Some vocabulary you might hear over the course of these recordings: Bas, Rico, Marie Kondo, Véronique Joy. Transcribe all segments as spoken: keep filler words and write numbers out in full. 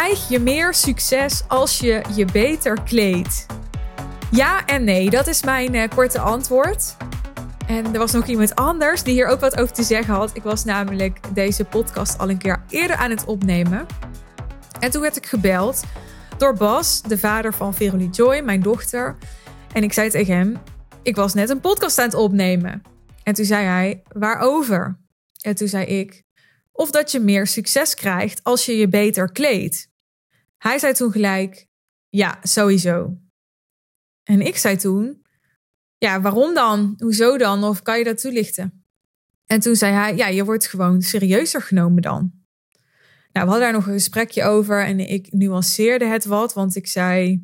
Krijg je meer succes als je je beter kleedt? Ja en nee, dat is mijn uh, korte antwoord. En er was nog iemand anders die hier ook wat over te zeggen had. Ik was namelijk deze podcast al een keer eerder aan het opnemen. En toen werd ik gebeld door Bas, de vader van Véronique Joy, mijn dochter. En ik zei tegen hem, ik was net een podcast aan het opnemen. En toen zei hij, waarover? En toen zei ik, of dat je meer succes krijgt als je je beter kleedt. Hij zei toen gelijk, ja, sowieso. En ik zei toen, ja, waarom dan? Hoezo dan? Of kan je dat toelichten? En toen zei hij, ja, je wordt gewoon serieuzer genomen dan. Nou, we hadden daar nog een gesprekje over en ik nuanceerde het wat. Want ik zei,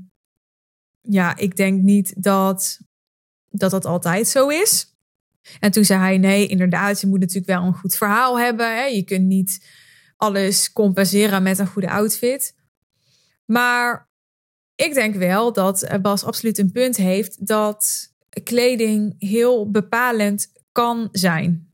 ja, ik denk niet dat dat, dat altijd zo is. En toen zei hij, nee, inderdaad, je moet natuurlijk wel een goed verhaal hebben. Hè? Je kunt niet alles compenseren met een goede outfit. Maar ik denk wel dat Bas absoluut een punt heeft dat kleding heel bepalend kan zijn.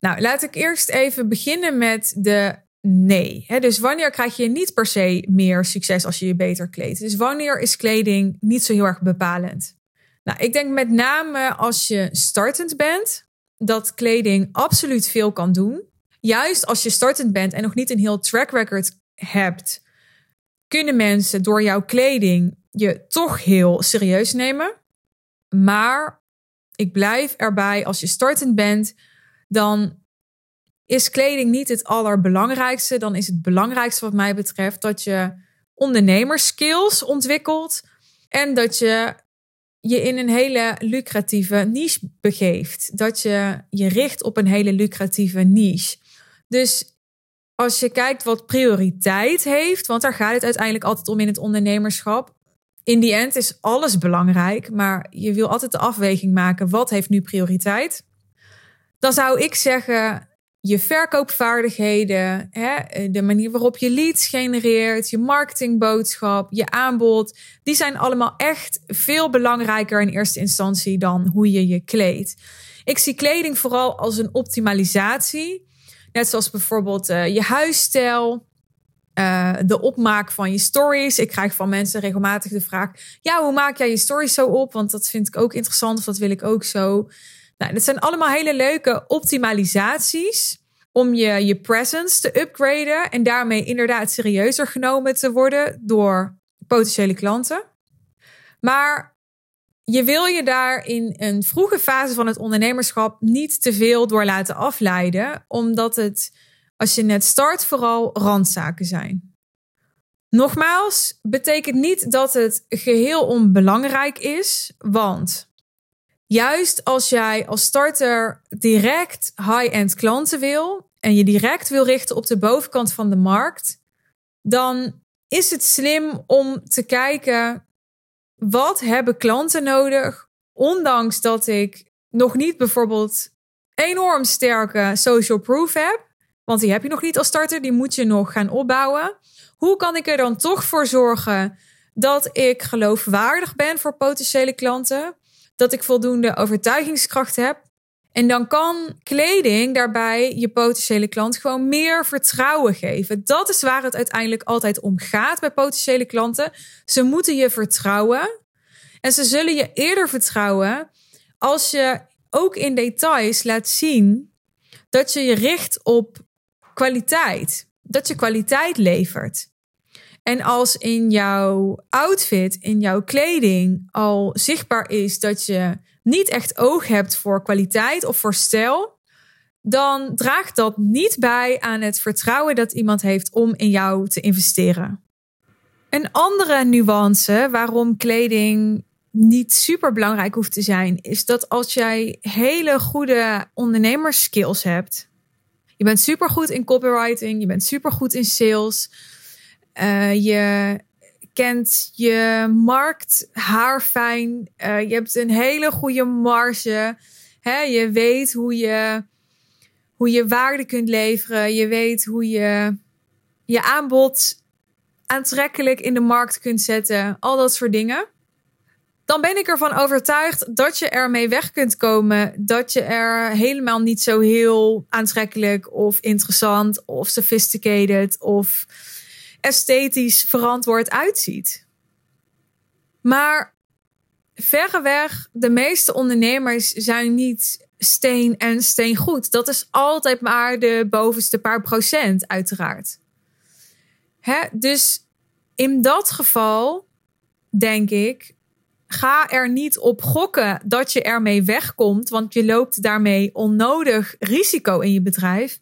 Nou, laat ik eerst even beginnen met de nee. Hè? Dus wanneer krijg je niet per se meer succes als je je beter kleedt? Dus wanneer is kleding niet zo heel erg bepalend? Nou, ik denk met name als je startend bent, dat kleding absoluut veel kan doen. Juist als je startend bent en nog niet een heel track record hebt, kunnen mensen door jouw kleding je toch heel serieus nemen. Maar ik blijf erbij, als je startend bent, dan is kleding niet het allerbelangrijkste. Dan is het belangrijkste wat mij betreft dat je ondernemerskills ontwikkelt en dat je je in een hele lucratieve niche begeeft. Dat je je richt op een hele lucratieve niche. Dus als je kijkt wat prioriteit heeft, want daar gaat het uiteindelijk altijd om in het ondernemerschap. In die end is alles belangrijk, maar je wil altijd de afweging maken, wat heeft nu prioriteit? Dan zou ik zeggen, je verkoopvaardigheden, hè, de manier waarop je leads genereert, je marketingboodschap, je aanbod, die zijn allemaal echt veel belangrijker in eerste instantie dan hoe je je kleedt. Ik zie kleding vooral als een optimalisatie. Net zoals bijvoorbeeld uh, je huisstijl, uh, de opmaak van je stories. Ik krijg van mensen regelmatig de vraag, ja, hoe maak jij je stories zo op? Want dat vind ik ook interessant, of dat wil ik ook zo. Nou, dat zijn allemaal hele leuke optimalisaties om je, je presence te upgraden en daarmee inderdaad serieuzer genomen te worden door potentiële klanten. Maar je wil je daar in een vroege fase van het ondernemerschap niet te veel door laten afleiden, omdat het, als je net start, vooral randzaken zijn. Nogmaals, betekent niet dat het geheel onbelangrijk is, want juist als jij als starter direct high-end klanten wil en je direct wil richten op de bovenkant van de markt, dan is het slim om te kijken, wat hebben klanten nodig? Ondanks dat ik nog niet bijvoorbeeld enorm sterke social proof heb, want die heb je nog niet als starter, die moet je nog gaan opbouwen. Hoe kan ik er dan toch voor zorgen dat ik geloofwaardig ben voor potentiële klanten? Dat ik voldoende overtuigingskracht heb. En dan kan kleding daarbij je potentiële klant gewoon meer vertrouwen geven. Dat is waar het uiteindelijk altijd om gaat bij potentiële klanten. Ze moeten je vertrouwen. En ze zullen je eerder vertrouwen als je ook in details laat zien dat je je richt op kwaliteit. Dat je kwaliteit levert. En als in jouw outfit, in jouw kleding al zichtbaar is dat je niet echt oog hebt voor kwaliteit of voor stijl, dan draagt dat niet bij aan het vertrouwen dat iemand heeft om in jou te investeren. Een andere nuance waarom kleding niet super belangrijk hoeft te zijn, is dat als jij hele goede ondernemerskills hebt, je bent super goed in copywriting, je bent super goed in sales, Uh, je kent je markt haarfijn. Uh, je hebt een hele goede marge. Hè? Je weet hoe je, hoe je waarde kunt leveren. Je weet hoe je je aanbod aantrekkelijk in de markt kunt zetten. Al dat soort dingen. Dan ben ik ervan overtuigd dat je ermee weg kunt komen. Dat je er helemaal niet zo heel aantrekkelijk of interessant of sophisticated of esthetisch verantwoord uitziet. Maar verreweg, de meeste ondernemers zijn niet steen en steengoed. Dat is altijd maar de bovenste paar procent, uiteraard. Hè? Dus in dat geval, denk ik, ga er niet op gokken dat je ermee wegkomt, want je loopt daarmee onnodig risico in je bedrijf.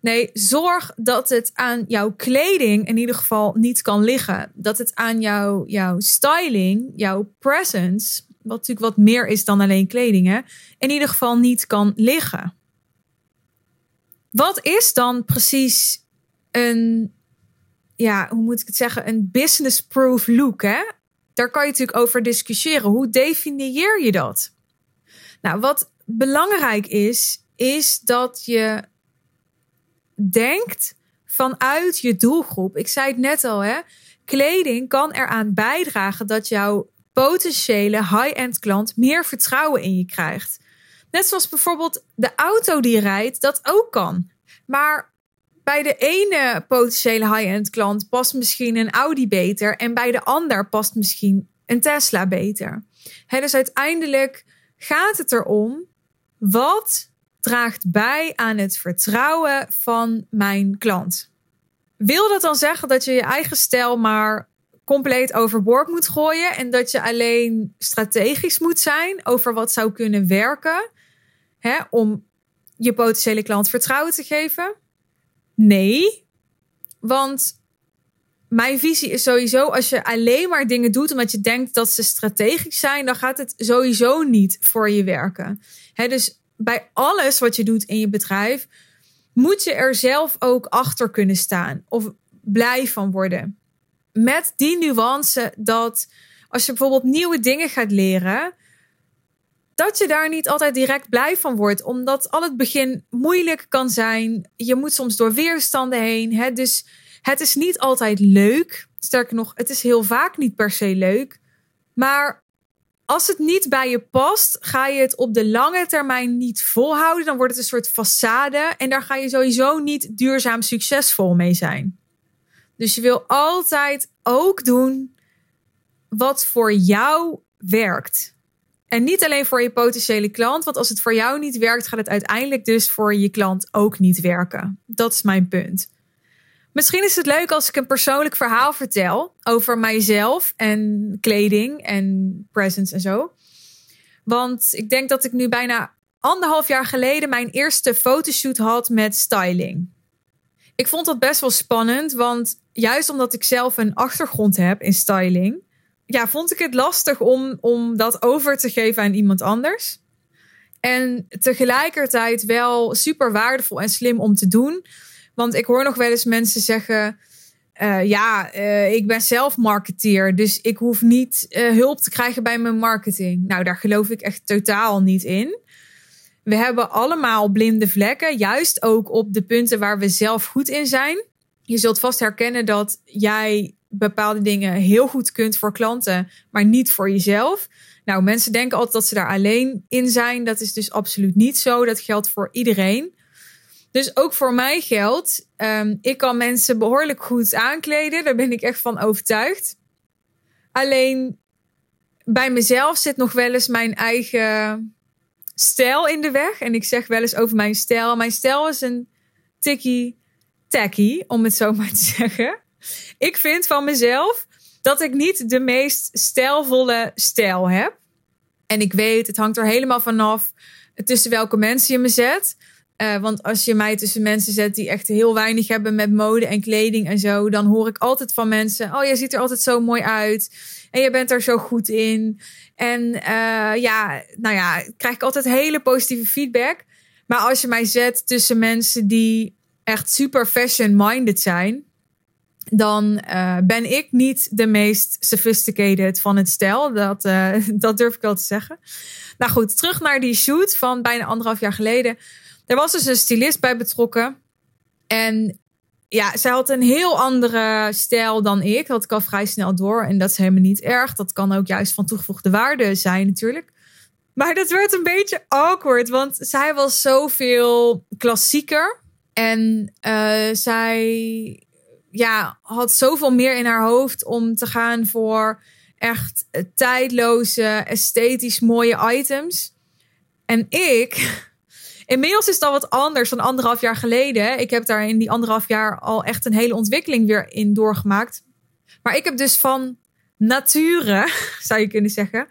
Nee, zorg dat het aan jouw kleding in ieder geval niet kan liggen. Dat het aan jouw, jouw styling, jouw presence, wat natuurlijk wat meer is dan alleen kleding, hè, in ieder geval niet kan liggen. Wat is dan precies een, ja, hoe moet ik het zeggen, een business-proof look, hè? Daar kan je natuurlijk over discussiëren. Hoe definieer je dat? Nou, wat belangrijk is, is dat je denkt vanuit je doelgroep. Ik zei het net al, hè? Kleding kan eraan bijdragen dat jouw potentiële high-end klant meer vertrouwen in je krijgt. Net zoals bijvoorbeeld de auto die je rijdt, dat ook kan. Maar bij de ene potentiële high-end klant past misschien een Audi beter en bij de ander past misschien een Tesla beter. He, dus uiteindelijk gaat het erom, wat draagt bij aan het vertrouwen van mijn klant? Wil dat dan zeggen dat je je eigen stijl maar compleet overboord moet gooien en dat je alleen strategisch moet zijn over wat zou kunnen werken, he, om je potentiële klant vertrouwen te geven? Nee, want mijn visie is sowieso, als je alleen maar dingen doet omdat je denkt dat ze strategisch zijn, dan gaat het sowieso niet voor je werken. He, dus bij alles wat je doet in je bedrijf, moet je er zelf ook achter kunnen staan of blij van worden. Met die nuance dat als je bijvoorbeeld nieuwe dingen gaat leren, dat je daar niet altijd direct blij van wordt. Omdat al het begin moeilijk kan zijn. Je moet soms door weerstanden heen. Hè? Dus het is niet altijd leuk. Sterker nog, het is heel vaak niet per se leuk. Maar als het niet bij je past, ga je het op de lange termijn niet volhouden. Dan wordt het een soort façade. En daar ga je sowieso niet duurzaam succesvol mee zijn. Dus je wil altijd ook doen wat voor jou werkt. En niet alleen voor je potentiële klant. Want als het voor jou niet werkt, gaat het uiteindelijk dus voor je klant ook niet werken. Dat is mijn punt. Misschien is het leuk als ik een persoonlijk verhaal vertel over mijzelf en kleding en presence en zo. Want ik denk dat ik nu bijna anderhalf jaar geleden mijn eerste fotoshoot had met styling. Ik vond dat best wel spannend, want juist omdat ik zelf een achtergrond heb in styling, ja, vond ik het lastig om, om dat over te geven aan iemand anders. En tegelijkertijd wel super waardevol en slim om te doen. Want ik hoor nog wel eens mensen zeggen, Uh, ja, uh, ik ben zelf marketeer, dus ik hoef niet uh, hulp te krijgen bij mijn marketing. Nou, daar geloof ik echt totaal niet in. We hebben allemaal blinde vlekken, juist ook op de punten waar we zelf goed in zijn. Je zult vast herkennen dat jij bepaalde dingen heel goed kunt voor klanten, maar niet voor jezelf. Nou, mensen denken altijd dat ze daar alleen in zijn. Dat is dus absoluut niet zo. Dat geldt voor iedereen. Dus ook voor mij geldt, um, ik kan mensen behoorlijk goed aankleden. Daar ben ik echt van overtuigd. Alleen bij mezelf zit nog wel eens mijn eigen stijl in de weg. En ik zeg wel eens over mijn stijl. Mijn stijl is een tikkie tacky, om het zo maar te zeggen. Ik vind van mezelf dat ik niet de meest stijlvolle stijl heb. En ik weet, het hangt er helemaal vanaf tussen welke mensen je me zet. Uh, want als je mij tussen mensen zet die echt heel weinig hebben met mode en kleding en zo, dan hoor ik altijd van mensen, oh, jij ziet er altijd zo mooi uit. En je bent er zo goed in. En uh, ja, nou ja, krijg ik altijd hele positieve feedback. Maar als je mij zet tussen mensen die echt super fashion-minded zijn, dan uh, ben ik niet de meest sophisticated van het stel. Dat, uh, dat durf ik wel te zeggen. Nou goed, terug naar die shoot van bijna anderhalf jaar geleden. Er was dus een stylist bij betrokken. En ja, zij had een heel andere stijl dan ik. Dat had ik al vrij snel door. En dat is helemaal niet erg. Dat kan ook juist van toegevoegde waarde zijn natuurlijk. Maar dat werd een beetje awkward. Want zij was zoveel klassieker. En uh, zij ja, had zoveel meer in haar hoofd om te gaan voor echt tijdloze, esthetisch mooie items. En ik... Inmiddels is dat wat anders dan anderhalf jaar geleden. Ik heb daar in die anderhalf jaar al echt een hele ontwikkeling weer in doorgemaakt. Maar ik heb dus van nature, zou je kunnen zeggen...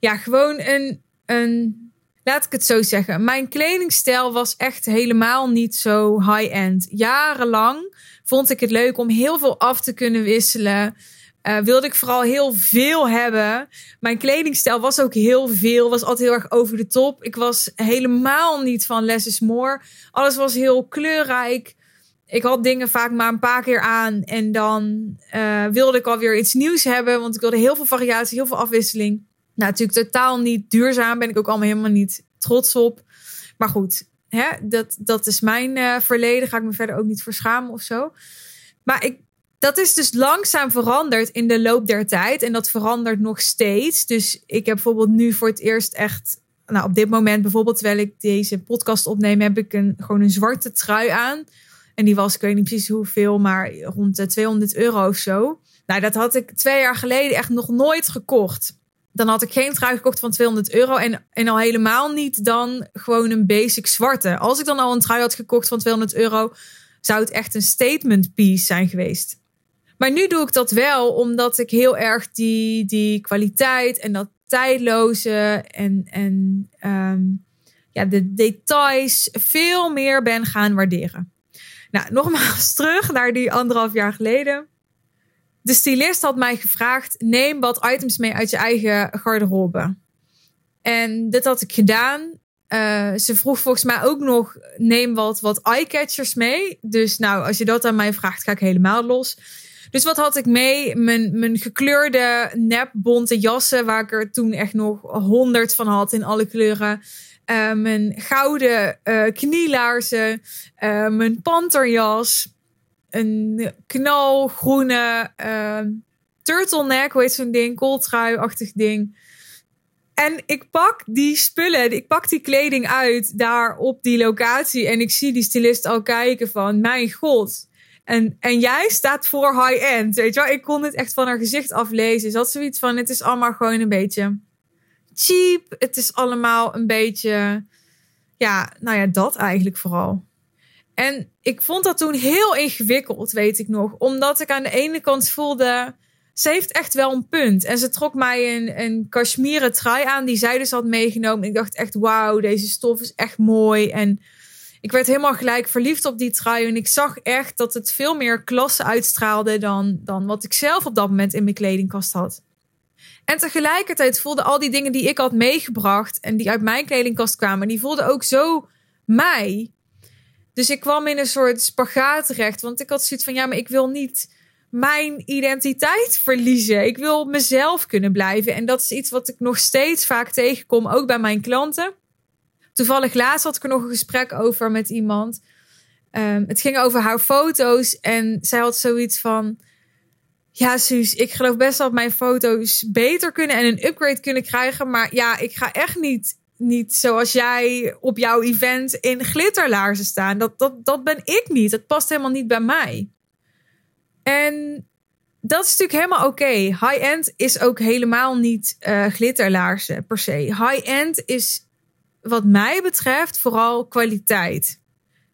Ja, gewoon een, een... Laat ik het zo zeggen. Mijn kledingstijl was echt helemaal niet zo high-end. Jarenlang vond ik het leuk om heel veel af te kunnen wisselen... Uh, wilde ik vooral heel veel hebben. Mijn kledingstijl was ook heel veel. Was altijd heel erg over de top. Ik was helemaal niet van less is more. Alles was heel kleurrijk. Ik had dingen vaak maar een paar keer aan. En dan uh, wilde ik alweer iets nieuws hebben. Want ik wilde heel veel variatie, heel veel afwisseling. Nou, natuurlijk totaal niet duurzaam. Ben ik ook allemaal helemaal niet trots op. Maar goed, hè, dat, dat is mijn uh, verleden. Ga ik me verder ook niet voor schamen of zo. Maar ik... Dat is dus langzaam veranderd in de loop der tijd. En dat verandert nog steeds. Dus ik heb bijvoorbeeld nu voor het eerst echt... Nou, op dit moment bijvoorbeeld, terwijl ik deze podcast opneem... heb ik een, gewoon een zwarte trui aan. En die was, ik weet niet precies hoeveel... maar rond de tweehonderd euro of zo. Nou, dat had ik twee jaar geleden echt nog nooit gekocht. Dan had ik geen trui gekocht van tweehonderd euro. En, en al helemaal niet dan gewoon een basic zwarte. Als ik dan al een trui had gekocht van tweehonderd euro... zou het echt een statement piece zijn geweest. Maar nu doe ik dat wel, omdat ik heel erg die, die kwaliteit en dat tijdloze en, en um, ja, de details veel meer ben gaan waarderen. Nou, nogmaals terug naar die anderhalf jaar geleden. De stylist had mij gevraagd, neem wat items mee uit je eigen garderobe. En dat had ik gedaan. Uh, ze vroeg volgens mij ook nog, neem wat, wat eyecatchers mee. Dus nou, als je dat aan mij vraagt, ga ik helemaal los. Dus wat had ik mee? Mijn, mijn gekleurde nepbonte jassen, waar ik er toen echt nog honderd van had in alle kleuren. Uh, mijn gouden uh, knielaarzen. Uh, mijn panterjas. Een knalgroene uh, turtleneck, hoe heet zo'n ding? Kooltrui-achtig ding. En ik pak die spullen, ik pak die kleding uit daar op die locatie. En ik zie die stylist al kijken van, mijn god... En, en jij staat voor high-end, weet je wel. Ik kon het echt van haar gezicht aflezen. Ze had zoiets van, het is allemaal gewoon een beetje cheap. Het is allemaal een beetje, ja, nou ja, dat eigenlijk vooral. En ik vond dat toen heel ingewikkeld, weet ik nog. Omdat ik aan de ene kant voelde, ze heeft echt wel een punt. En ze trok mij een, een cashmere trui aan, die zij dus had meegenomen. En ik dacht echt, wauw, deze stof is echt mooi en... Ik werd helemaal gelijk verliefd op die trui. En ik zag echt dat het veel meer klasse uitstraalde... dan, dan wat ik zelf op dat moment in mijn kledingkast had. En tegelijkertijd voelden al die dingen die ik had meegebracht... en die uit mijn kledingkast kwamen... die voelden ook zo mij. Dus ik kwam in een soort spagaat terecht. Want ik had zoiets van... ja, maar ik wil niet mijn identiteit verliezen. Ik wil mezelf kunnen blijven. En dat is iets wat ik nog steeds vaak tegenkom. Ook bij mijn klanten. Toevallig laatst had ik er nog een gesprek over met iemand. Um, het ging over haar foto's. En zij had zoiets van... Ja, Suus, ik geloof best dat mijn foto's beter kunnen... en een upgrade kunnen krijgen. Maar ja, ik ga echt niet, niet zoals jij op jouw event in glitterlaarzen staan. Dat, dat, dat ben ik niet. Dat past helemaal niet bij mij. En dat is natuurlijk helemaal oké. Okay. High-end is ook helemaal niet uh, glitterlaarzen per se. High-end is... wat mij betreft vooral kwaliteit.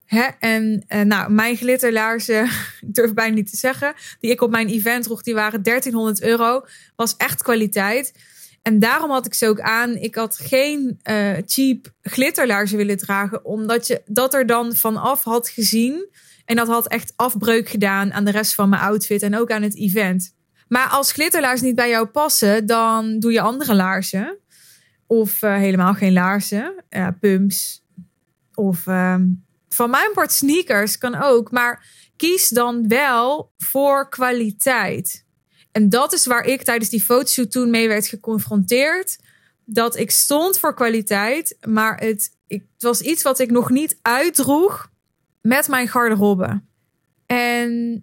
Hè? En eh, nou, mijn glitterlaarzen, ik durf bijna niet te zeggen... die ik op mijn event droeg, die waren dertienhonderd euro. Was echt kwaliteit. En daarom had ik ze ook aan. Ik had geen uh, cheap glitterlaarzen willen dragen... omdat je dat er dan vanaf had gezien. En dat had echt afbreuk gedaan aan de rest van mijn outfit... en ook aan het event. Maar als glitterlaarzen niet bij jou passen... dan doe je andere laarzen... Of uh, helemaal geen laarzen, uh, pumps. Of uh, van mijn part sneakers kan ook. Maar kies dan wel voor kwaliteit. En dat is waar ik tijdens die fotoshoot toen mee werd geconfronteerd. Dat ik stond voor kwaliteit. Maar het, ik, het was iets wat ik nog niet uitdroeg met mijn garderobe. En...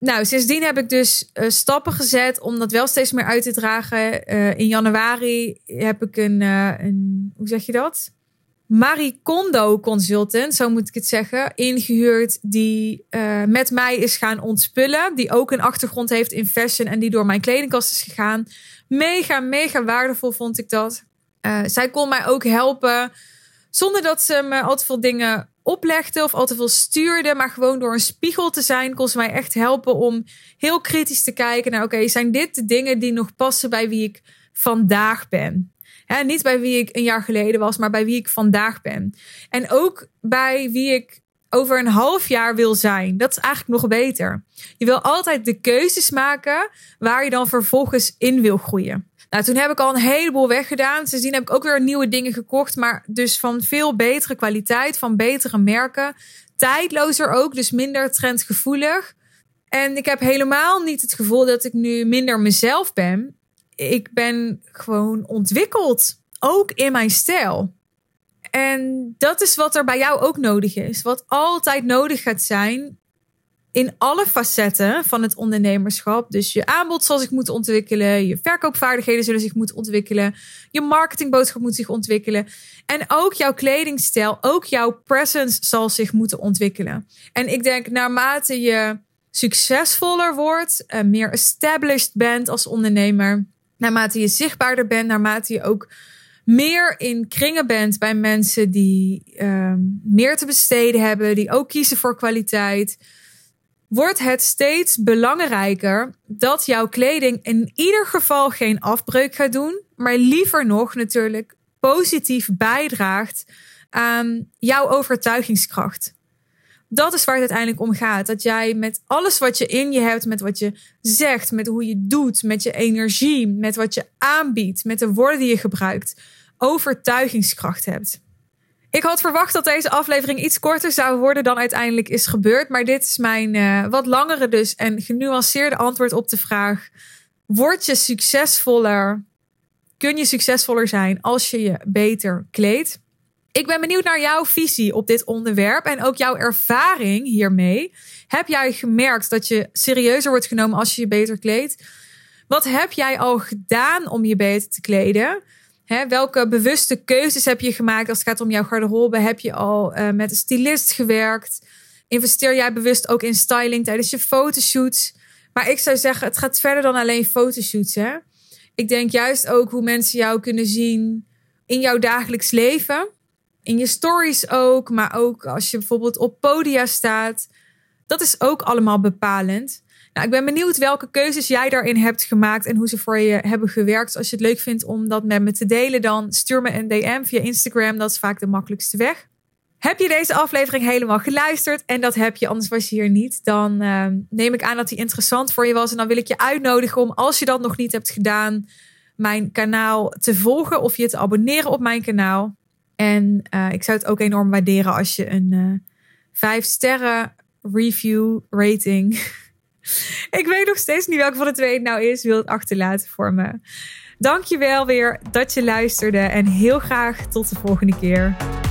Nou, sindsdien heb ik dus uh, stappen gezet om dat wel steeds meer uit te dragen. Uh, in januari heb ik een, uh, een... Hoe zeg je dat? Marie Kondo consultant, zo moet ik het zeggen, ingehuurd die uh, met mij is gaan ontspullen. Die ook een achtergrond heeft in fashion en die door mijn kledingkast is gegaan. Mega, mega waardevol vond ik dat. Uh, zij kon mij ook helpen zonder dat ze me al te veel dingen oplegde of al te veel stuurde. Maar gewoon door een spiegel te zijn kon ze mij echt helpen om heel kritisch te kijken naar, oké, zijn dit de dingen die nog passen bij wie ik vandaag ben? En niet bij wie ik een jaar geleden was, maar bij wie ik vandaag ben. En ook bij wie ik over een half jaar wil zijn. Dat is eigenlijk nog beter. Je wil altijd de keuzes maken waar je dan vervolgens in wil groeien. Nou, toen heb ik al een heleboel weggedaan. Sindsdien heb ik ook weer nieuwe dingen gekocht. Maar dus van veel betere kwaliteit, van betere merken. Tijdlozer ook, dus minder trendgevoelig. En ik heb helemaal niet het gevoel dat ik nu minder mezelf ben. Ik ben gewoon ontwikkeld, ook in mijn stijl. En dat is wat er bij jou ook nodig is. Wat altijd nodig gaat zijn in alle facetten van het ondernemerschap. Dus je aanbod zal zich moeten ontwikkelen. Je verkoopvaardigheden zullen zich moeten ontwikkelen. Je marketingboodschap moet zich ontwikkelen. En ook jouw kledingstijl, ook jouw presence zal zich moeten ontwikkelen. En ik denk, naarmate je succesvoller wordt, meer established bent als ondernemer, naarmate je zichtbaarder bent, naarmate je ook meer in kringen bent bij mensen die uh, meer te besteden hebben, die ook kiezen voor kwaliteit, wordt het steeds belangrijker dat jouw kleding in ieder geval geen afbreuk gaat doen, maar liever nog natuurlijk positief bijdraagt aan jouw overtuigingskracht. Dat is waar het uiteindelijk om gaat. Dat jij met alles wat je in je hebt, met wat je zegt, met hoe je doet, met je energie, met wat je aanbiedt, met de woorden die je gebruikt, overtuigingskracht hebt. Ik had verwacht dat deze aflevering iets korter zou worden dan uiteindelijk is gebeurd. Maar dit is mijn uh, wat langere dus en genuanceerde antwoord op de vraag. Word je succesvoller? Kun je succesvoller zijn als je je beter kleedt? Ik ben benieuwd naar jouw visie op dit onderwerp en ook jouw ervaring hiermee. Heb jij gemerkt dat je serieuzer wordt genomen als je je beter kleedt? Wat heb jij al gedaan om je beter te kleden? He, welke bewuste keuzes heb je gemaakt als het gaat om jouw garderobe? Heb je al uh, met een stylist gewerkt? Investeer jij bewust ook in styling tijdens je fotoshoots? Maar ik zou zeggen, het gaat verder dan alleen fotoshoots. Hè? Ik denk juist ook hoe mensen jou kunnen zien in jouw dagelijks leven. In je stories ook, maar ook als je bijvoorbeeld op podia staat. Dat is ook allemaal bepalend. Nou, ik ben benieuwd welke keuzes jij daarin hebt gemaakt en hoe ze voor je hebben gewerkt. Als je het leuk vindt om dat met me te delen, dan stuur me een D M via Instagram. Dat is vaak de makkelijkste weg. Heb je deze aflevering helemaal geluisterd? En dat heb je, anders was je hier niet. Dan uh, neem ik aan dat die interessant voor je was. En dan wil ik je uitnodigen om, als je dat nog niet hebt gedaan, mijn kanaal te volgen of je te abonneren op mijn kanaal. En uh, ik zou het ook enorm waarderen als je een uh, vijf sterren review rating. Ik weet nog steeds niet welke van de twee het nou is. Wil het achterlaten voor me. Dank je wel weer dat je luisterde. En heel graag tot de volgende keer.